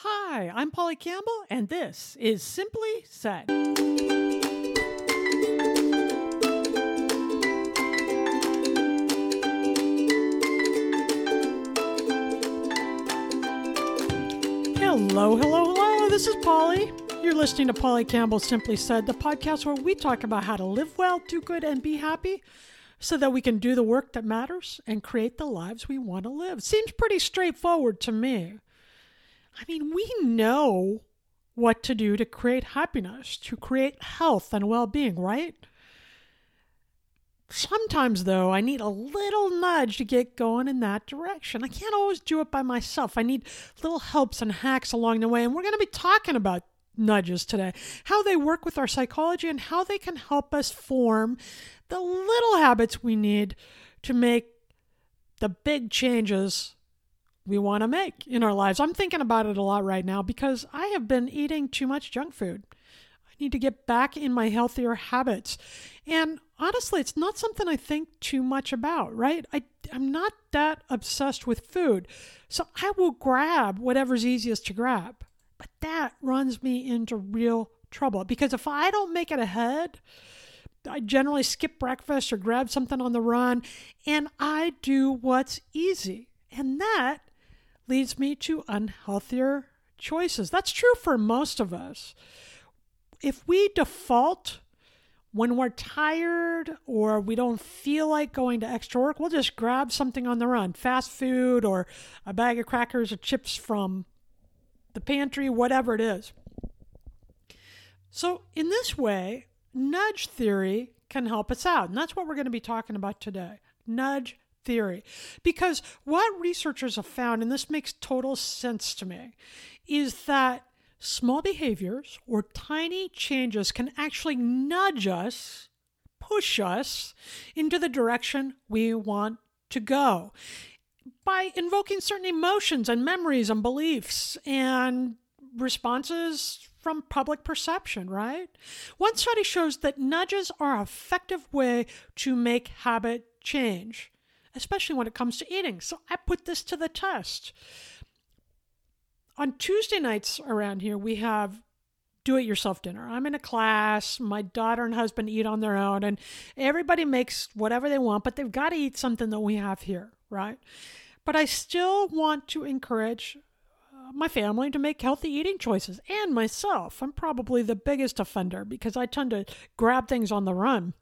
Hi, I'm Polly Campbell, and this is Simply Said. Hello, hello, hello. This is Polly. You're listening to Polly Campbell Simply Said, the podcast where we talk about how to live well, do good, and be happy so that we can do the work that matters and create the lives we want to live. Seems pretty straightforward to me. I mean, we know what to do to create happiness, to create health and well-being, right? Sometimes, though, I need a little nudge to get going in that direction. I can't always do it by myself. I need little helps and hacks along the way, and we're going to be talking about nudges today, how they work with our psychology and how they can help us form the little habits we need to make the big changes we want to make in our lives. I'm thinking about it a lot right now because I have been eating too much junk food. I need to get back in my healthier habits. And honestly, it's not something I think too much about, right? I'm not that obsessed with food. So I will grab whatever's easiest to grab. But that runs me into real trouble because if I don't make it ahead, I generally skip breakfast or grab something on the run and I do what's easy. And that leads me to unhealthier choices. That's true for most of us. If we default when we're tired or we don't feel like going to extra work, we'll just grab something on the run, fast food or a bag of crackers or chips from the pantry, whatever it is. So in this way, nudge theory can help us out. And that's what we're going to be talking about today. Nudge theory. Because what researchers have found, and this makes total sense to me, is that small behaviors or tiny changes can actually nudge us, push us into the direction we want to go by invoking certain emotions and memories and beliefs and responses from public perception, right? One study shows that nudges are an effective way to make habit change, especially when it comes to eating. So I put this to the test. On Tuesday nights around here, we have do-it-yourself dinner. I'm in a class. My daughter and husband eat on their own, and everybody makes whatever they want, but they've got to eat something that we have here, right? But I still want to encourage my family to make healthy eating choices, and myself. I'm probably the biggest offender because I tend to grab things on the run.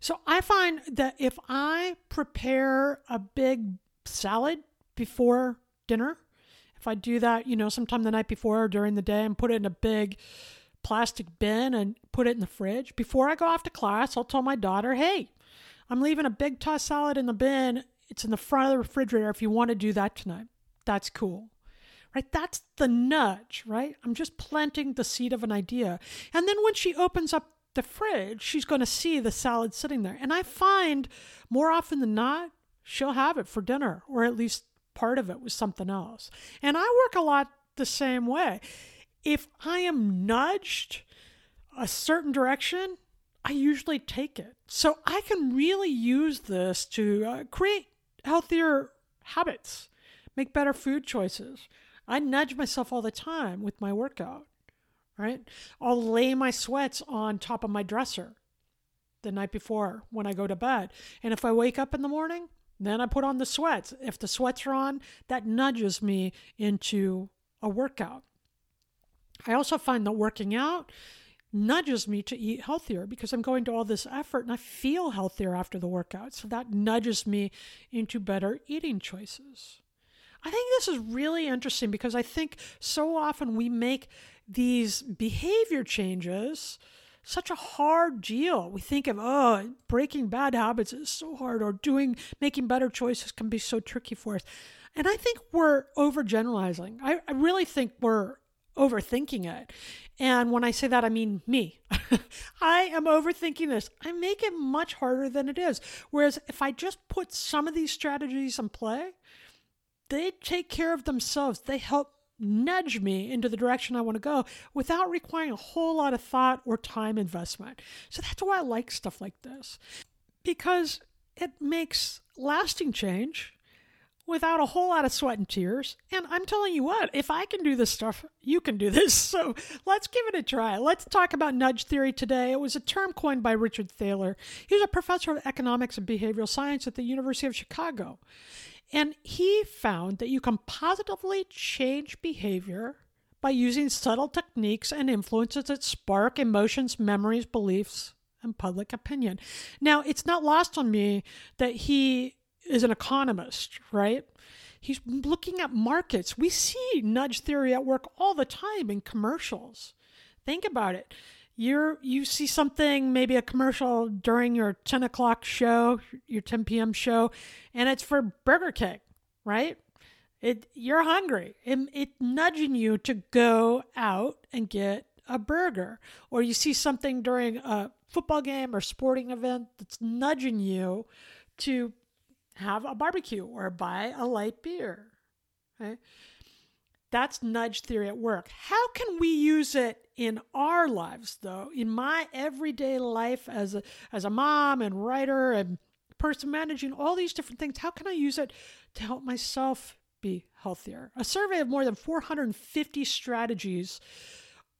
So I find that if I prepare a big salad before dinner, if I do that, sometime the night before or during the day and put it in a big plastic bin and put it in the fridge, before I go off to class, I'll tell my daughter, hey, I'm leaving a big tossed salad in the bin. It's in the front of the refrigerator if you want to do that tonight. That's cool. Right? That's the nudge, right? I'm just planting the seed of an idea. And then when she opens up the fridge, she's going to see the salad sitting there. And I find more often than not, she'll have it for dinner, or at least part of it was something else. And I work a lot the same way. If I am nudged a certain direction, I usually take it. So I can really use this to create healthier habits, make better food choices. I nudge myself all the time with my workout. Right? I'll lay my sweats on top of my dresser the night before when I go to bed. And if I wake up in the morning, then I put on the sweats. If the sweats are on, that nudges me into a workout. I also find that working out nudges me to eat healthier because I'm going to all this effort and I feel healthier after the workout. So that nudges me into better eating choices. I think this is really interesting because I think so often we make these behavior changes such a hard deal. We think of, breaking bad habits is so hard, or making better choices can be so tricky for us. And I think we're overgeneralizing. I really think we're overthinking it. And when I say that, I mean me. I am overthinking this. I make it much harder than it is. Whereas if I just put some of these strategies in play, they take care of themselves. They help nudge me into the direction I want to go without requiring a whole lot of thought or time investment. So that's why I like stuff like this, because it makes lasting change without a whole lot of sweat and tears. And I'm telling you what, if I can do this stuff, you can do this. So let's give it a try. Let's talk about nudge theory today. It was a term coined by Richard Thaler. He's a professor of economics and behavioral science at the University of Chicago. And he found that you can positively change behavior by using subtle techniques and influences that spark emotions, memories, beliefs, and public opinion. Now, it's not lost on me that he is an economist, right? He's looking at markets. We see nudge theory at work all the time in commercials. Think about it. You see something, maybe a commercial during your 10 o'clock show, your 10 p.m. show, and it's for Burger King, right? You're hungry. It's nudging you to go out and get a burger. Or you see something during a football game or sporting event that's nudging you to have a barbecue or buy a light beer. Okay? That's nudge theory at work. How can we use it in our lives, though? In my everyday life as a mom and writer and person managing all these different things, how can I use it to help myself be healthier? A survey of more than 450 strategies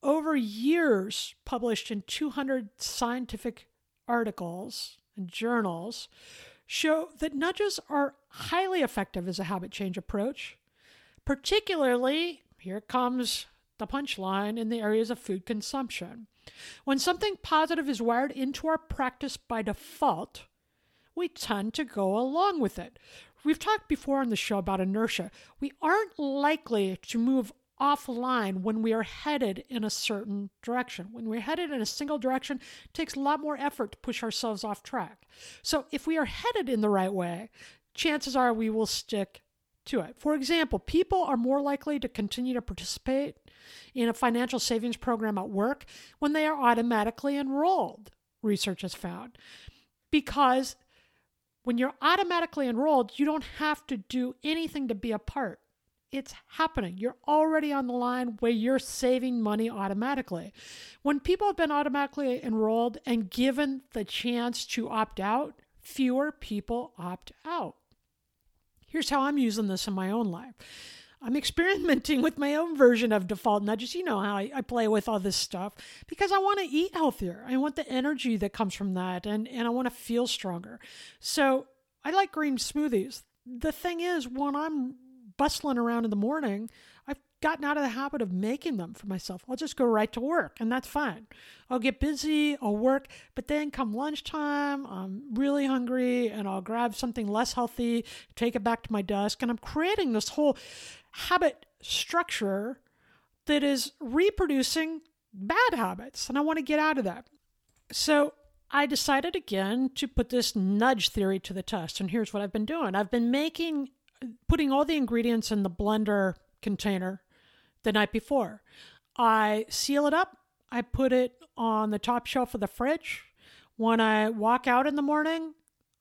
over years published in 200 scientific articles and journals show that nudges are highly effective as a habit change approach, particularly, here comes the punchline, in the areas of food consumption. When something positive is wired into our practice by default, we tend to go along with it. We've talked before on the show about inertia. We aren't likely to move offline when we are headed in a certain direction. When we're headed in a single direction, it takes a lot more effort to push ourselves off track. So if we are headed in the right way, chances are we will stick to it. For example, people are more likely to continue to participate in a financial savings program at work when they are automatically enrolled, research has found. Because when you're automatically enrolled, you don't have to do anything to be a part. It's happening. You're already on the line where you're saving money automatically. When people have been automatically enrolled and given the chance to opt out, fewer people opt out. Here's how I'm using this in my own life. I'm experimenting with my own version of default nudges. You know how I play with all this stuff because I want to eat healthier. I want the energy that comes from that, and I want to feel stronger. So I like green smoothies. The thing is, when I'm bustling around in the morning, I've gotten out of the habit of making them for myself. I'll just go right to work, and that's fine. I'll get busy, I'll work, but then come lunchtime, I'm really hungry, and I'll grab something less healthy, take it back to my desk, and I'm creating this whole habit structure that is reproducing bad habits, and I want to get out of that. So I decided again to put this nudge theory to the test, and here's what I've been doing. I've been putting all the ingredients in the blender container the night before. I seal it up. I put it on the top shelf of the fridge. When I walk out in the morning,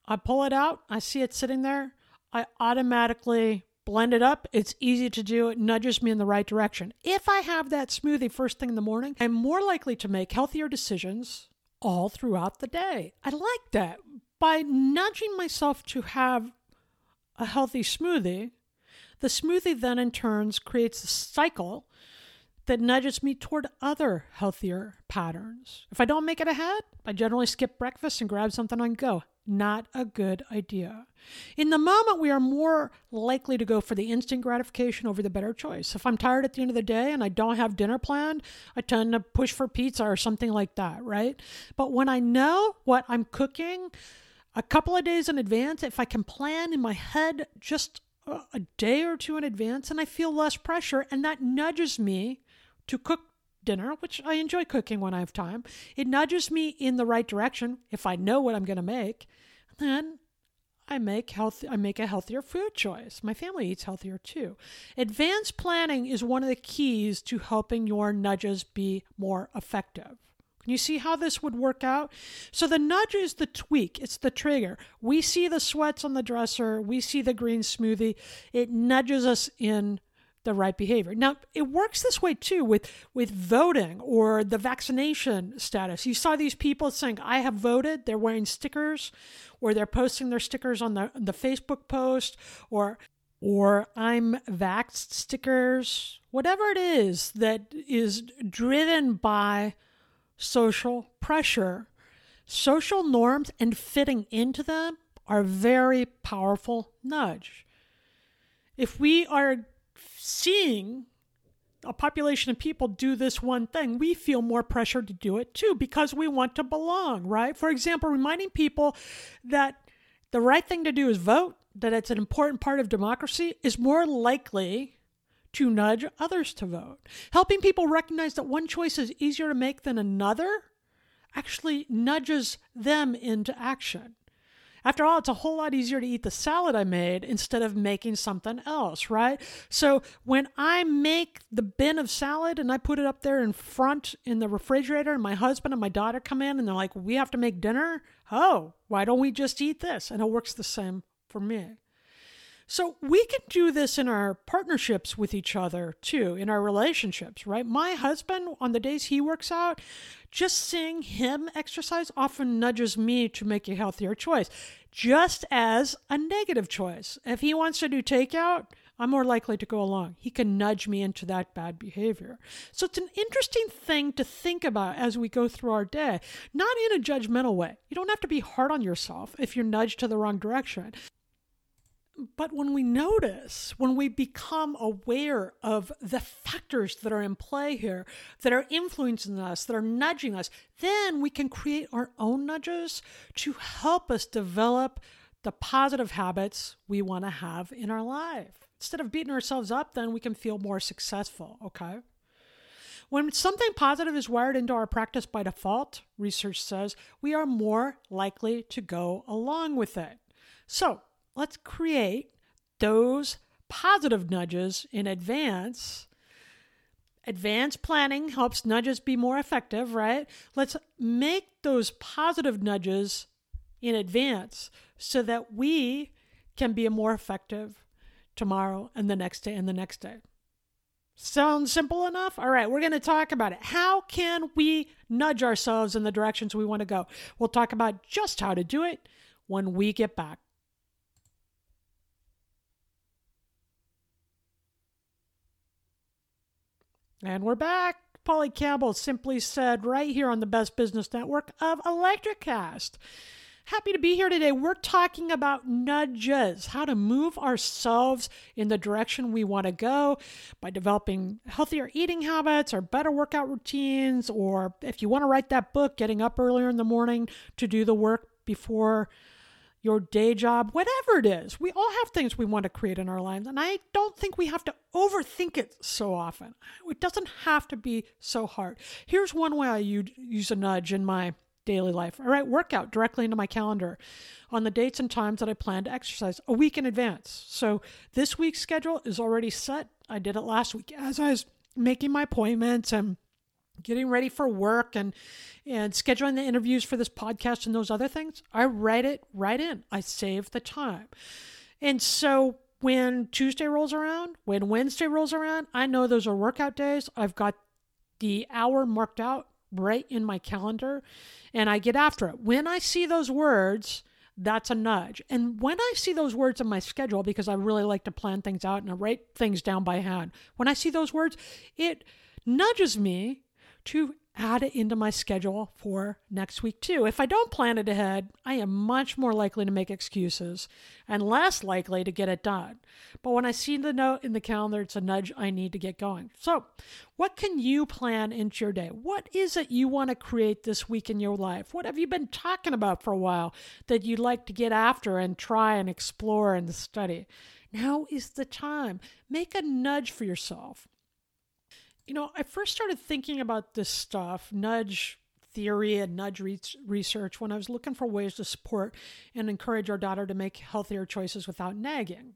I pull it out. I see it sitting there. I automatically blend it up. It's easy to do. It nudges me in the right direction. If I have that smoothie first thing in the morning, I'm more likely to make healthier decisions all throughout the day. I like that. By nudging myself to have a healthy smoothie, the smoothie then in turn creates a cycle that nudges me toward other healthier patterns. If I don't make it ahead, I generally skip breakfast and grab something on go. Not a good idea. In the moment, we are more likely to go for the instant gratification over the better choice. If I'm tired at the end of the day and I don't have dinner planned, I tend to push for pizza or something like that, right? But when I know what I'm cooking a couple of days in advance, if I can plan in my head just a day or two in advance, and I feel less pressure, and that nudges me to cook dinner, which I enjoy cooking when I have time. It nudges me in the right direction if I know what I'm going to make. Then I make a healthier food choice. My family eats healthier too. Advanced planning is one of the keys to helping your nudges be more effective. Can you see how this would work out? So the nudge is the tweak. It's the trigger. We see the sweats on the dresser. We see the green smoothie. It nudges us in the right behavior. Now, it works this way too with voting or the vaccination status. You saw these people saying, I have voted. They're wearing stickers, or they're posting their stickers on the Facebook post, or I'm vaxxed stickers, whatever it is that is driven by social pressure. Social norms and fitting into them are very powerful nudge. If we are seeing a population of people do this one thing, we feel more pressure to do it too because we want to belong, right? For example, reminding people that the right thing to do is vote, that it's an important part of democracy, is more likely to nudge others to vote. Helping people recognize that one choice is easier to make than another actually nudges them into action. After all, it's a whole lot easier to eat the salad I made instead of making something else, right? So when I make the bin of salad and I put it up there in front in the refrigerator, and my husband and my daughter come in and they're like, we have to make dinner? Oh, why don't we just eat this? And it works the same for me. So we can do this in our partnerships with each other too, in our relationships, right? My husband, on the days he works out, just seeing him exercise often nudges me to make a healthier choice, just as a negative choice. If he wants to do takeout, I'm more likely to go along. He can nudge me into that bad behavior. So it's an interesting thing to think about as we go through our day, not in a judgmental way. You don't have to be hard on yourself if you're nudged to the wrong direction. But when we notice, when we become aware of the factors that are in play here, that are influencing us, that are nudging us, then we can create our own nudges to help us develop the positive habits we want to have in our life. Instead of beating ourselves up, then we can feel more successful, okay? When something positive is wired into our practice by default, research says, we are more likely to go along with it. So, let's create those positive nudges in advance. Advanced planning helps nudges be more effective, right? Let's make those positive nudges in advance so that we can be more effective tomorrow and the next day and the next day. Sounds simple enough? All right, we're going to talk about it. How can we nudge ourselves in the directions we want to go? We'll talk about just how to do it when we get back. And we're back. Polly Campbell, Simply Said, right here on the Best Business Network of Electricast. Happy to be here today. We're talking about nudges, how to move ourselves in the direction we want to go by developing healthier eating habits or better workout routines, or if you want to write that book, getting up earlier in the morning to do the work before your day job, whatever it is. We all have things we want to create in our lives, and I don't think we have to overthink it so often. It doesn't have to be so hard. Here's one way I use a nudge in my daily life. I write workout directly into my calendar on the dates and times that I plan to exercise a week in advance. So this week's schedule is already set. I did it last week as I was making my appointments and getting ready for work and scheduling the interviews for this podcast and those other things. I write it right in. I save the time. And so when Tuesday rolls around, when Wednesday rolls around, I know those are workout days. I've got the hour marked out right in my calendar, and I get after it. When I see those words, that's a nudge. And when I see those words in my schedule, because I really like to plan things out and I write things down by hand, when I see those words, it nudges me to add it into my schedule for next week too. If I don't plan it ahead, I am much more likely to make excuses and less likely to get it done. But when I see the note in the calendar, it's a nudge I need to get going. So what can you plan into your day? What is it you want to create this week in your life? What have you been talking about for a while that you'd like to get after and try and explore and study? Now is the time. Make a nudge for yourself. You know, I first started thinking about this stuff, nudge Theory and Nudge research when I was looking for ways to support and encourage our daughter to make healthier choices without nagging.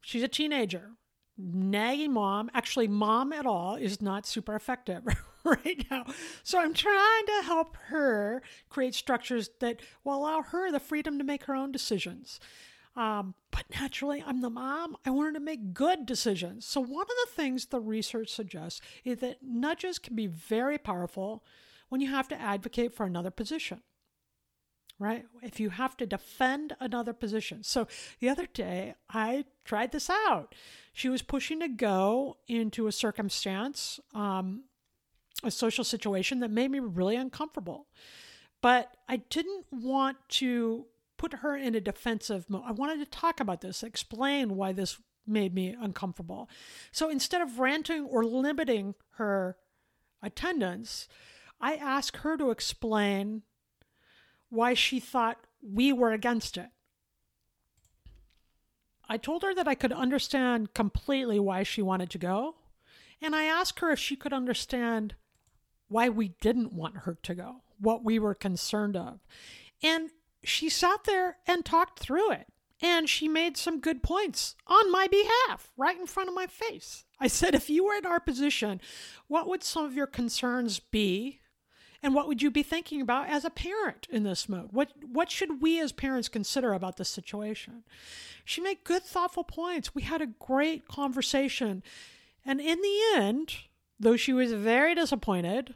She's a teenager. Nagging mom, actually mom at all, is not super effective right now. So I'm trying to help her create structures that will allow her the freedom to make her own decisions. But naturally, I'm the mom. I want her to make good decisions. So one of the things the research suggests is that nudges can be very powerful when you have to advocate for another position, right? If you have to defend another position. So the other day, I tried this out. She was pushing to go into a circumstance, a social situation that made me really uncomfortable. But I didn't want to put her in a defensive mode. I wanted to talk about this, explain why this made me uncomfortable. So instead of ranting or limiting her attendance, I asked her to explain why she thought we were against it. I told her that I could understand completely why she wanted to go, and I asked her if she could understand why we didn't want her to go, what we were concerned of. And she sat there and talked through it, and she made some good points on my behalf, right in front of my face. I said, if you were in our position, what would some of your concerns be? And what would you be thinking about as a parent in this mode? What should we as parents consider about this situation? She made good, thoughtful points. We had a great conversation. And in the end, though she was very disappointed,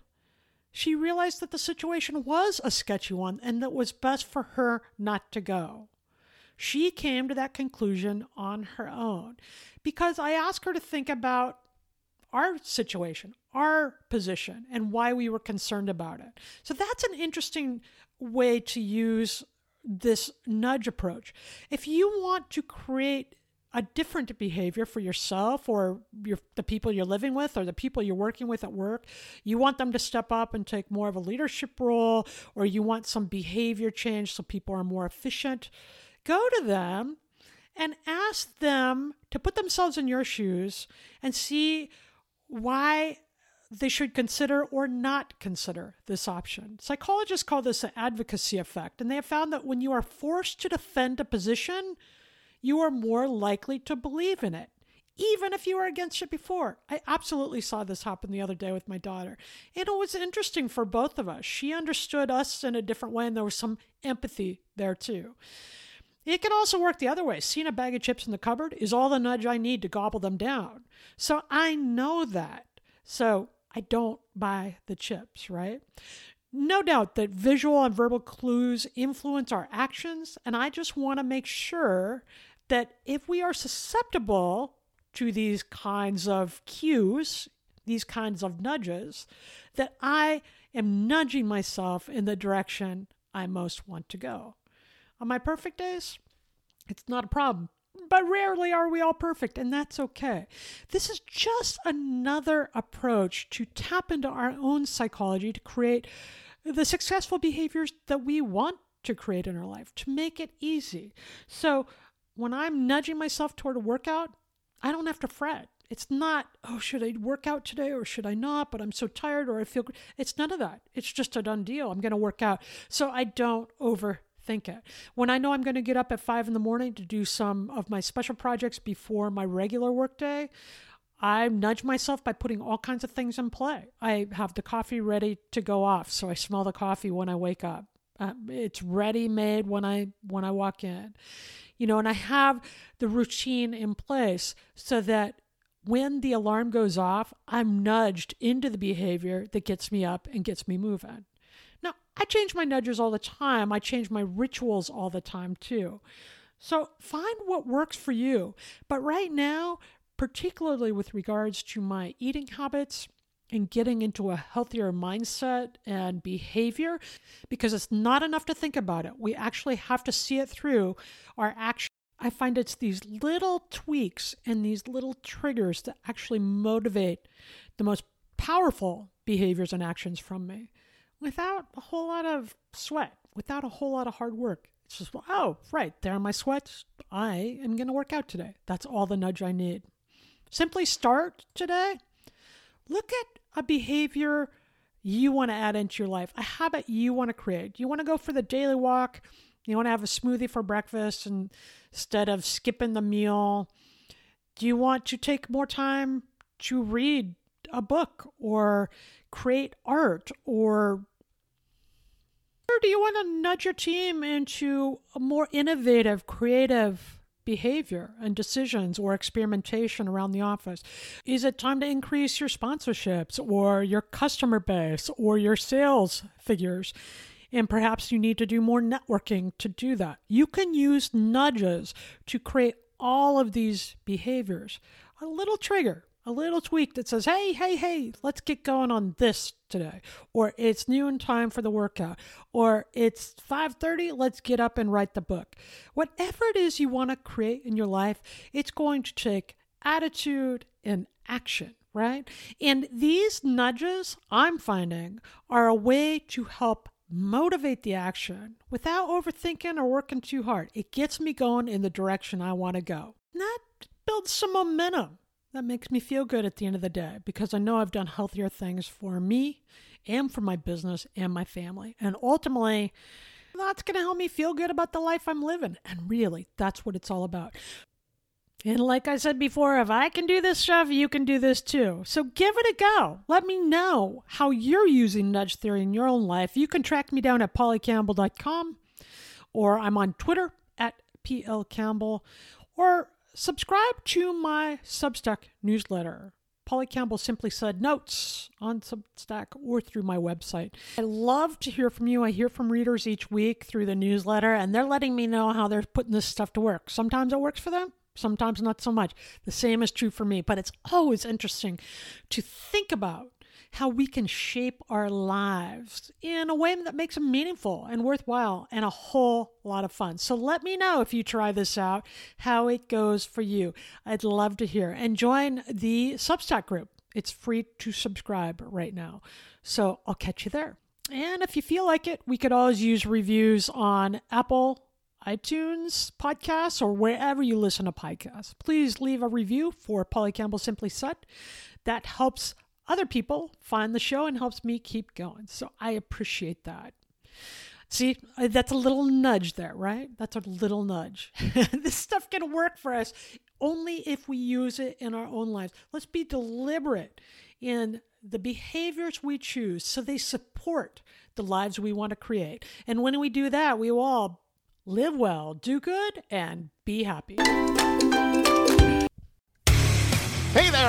she realized that the situation was a sketchy one and that it was best for her not to go. She came to that conclusion on her own because I asked her to think about our situation, our position, and why we were concerned about it. So that's an interesting way to use this nudge approach. If you want to create a different behavior for yourself or the people you're living with or the people you're working with at work, you want them to step up and take more of a leadership role, or you want some behavior change so people are more efficient, go to them and ask them to put themselves in your shoes and see why they should consider or not consider this option. Psychologists call this an advocacy effect, and they have found that when you are forced to defend a position, you are more likely to believe in it, even if you were against it before. I absolutely saw this happen the other day with my daughter. And it was interesting for both of us. She understood us in a different way, and there was some empathy there too. It can also work the other way. Seeing a bag of chips in the cupboard is all the nudge I need to gobble them down. So I know that. So I don't buy the chips, right? No doubt that visual and verbal clues influence our actions, and I just want to make sure that if we are susceptible to these kinds of cues, these kinds of nudges, that I am nudging myself in the direction I most want to go. On my perfect days, it's not a problem, but rarely are we all perfect, and that's okay. This is just another approach to tap into our own psychology to create the successful behaviors that we want to create in our life, to make it easy. So when I'm nudging myself toward a workout, I don't have to fret. It's not, oh, should I work out today or should I not? But I'm so tired or I feel good. It's none of that. It's just a done deal. I'm going to work out. So I don't overthink it. When I know I'm going to get up at 5 a.m. to do some of my special projects before my regular workday, I nudge myself by putting all kinds of things in play. I have the coffee ready to go off, so I smell the coffee when I wake up. It's ready made when I walk in, and I have the routine in place so that when the alarm goes off, I'm nudged into the behavior that gets me up and gets me moving. Now, I change my nudges all the time. I change my rituals all the time too. So find what works for you. But right now, particularly with regards to my eating habits and getting into a healthier mindset and behavior, because it's not enough to think about it. We actually have to see it through our action. I find it's these little tweaks and these little triggers that actually motivate the most powerful behaviors and actions from me. Without a whole lot of sweat, without a whole lot of hard work. It's just, oh, right, there are my sweats. I am going to work out today. That's all the nudge I need. Simply start today. Look at a behavior you want to add into your life, a habit you want to create. You want to go for the daily walk. You want to have a smoothie for breakfast instead of skipping the meal. Do you want to take more time to read a book or create art? Or do you want to nudge your team into a more innovative, creative behavior and decisions or experimentation around the office? Is it time to increase your sponsorships or your customer base or your sales figures? And perhaps you need to do more networking to do that. You can use nudges to create all of these behaviors. A little trigger, a little tweak that says, hey, let's get going on this today. Or it's noon time for the workout. Or it's 5:30, let's get up and write the book. Whatever it is you want to create in your life, it's going to take attitude and action, right? And these nudges, I'm finding, are a way to help motivate the action without overthinking or working too hard. It gets me going in the direction I want to go. And that builds some momentum. That makes me feel good at the end of the day because I know I've done healthier things for me and for my business and my family. And ultimately, that's going to help me feel good about the life I'm living. And really, that's what it's all about. And like I said before, if I can do this stuff, you can do this too. So give it a go. Let me know how you're using Nudge Theory in your own life. You can track me down at pollycampbell.com, or I'm on Twitter at PLCampbell, or subscribe to my Substack newsletter, Polly Campbell Simply Said Notes, on Substack or through my website. I love to hear from you. I hear from readers each week through the newsletter, and they're letting me know how they're putting this stuff to work. Sometimes it works for them, sometimes not so much. The same is true for me, but it's always interesting to think about how we can shape our lives in a way that makes them meaningful and worthwhile and a whole lot of fun. So let me know if you try this out, how it goes for you. I'd love to hear. And join the Substack group. It's free to subscribe right now. So I'll catch you there. And if you feel like it, we could always use reviews on Apple, iTunes, podcasts, or wherever you listen to podcasts. Please leave a review for Polly Campbell Simply Said. That helps other people find the show and helps me keep going. So I appreciate that. See, that's a little nudge there, right? That's a little nudge. This stuff can work for us only if we use it in our own lives. Let's be deliberate in the behaviors we choose so they support the lives we want to create. And when we do that, we will all live well, do good, and be happy. Hey there,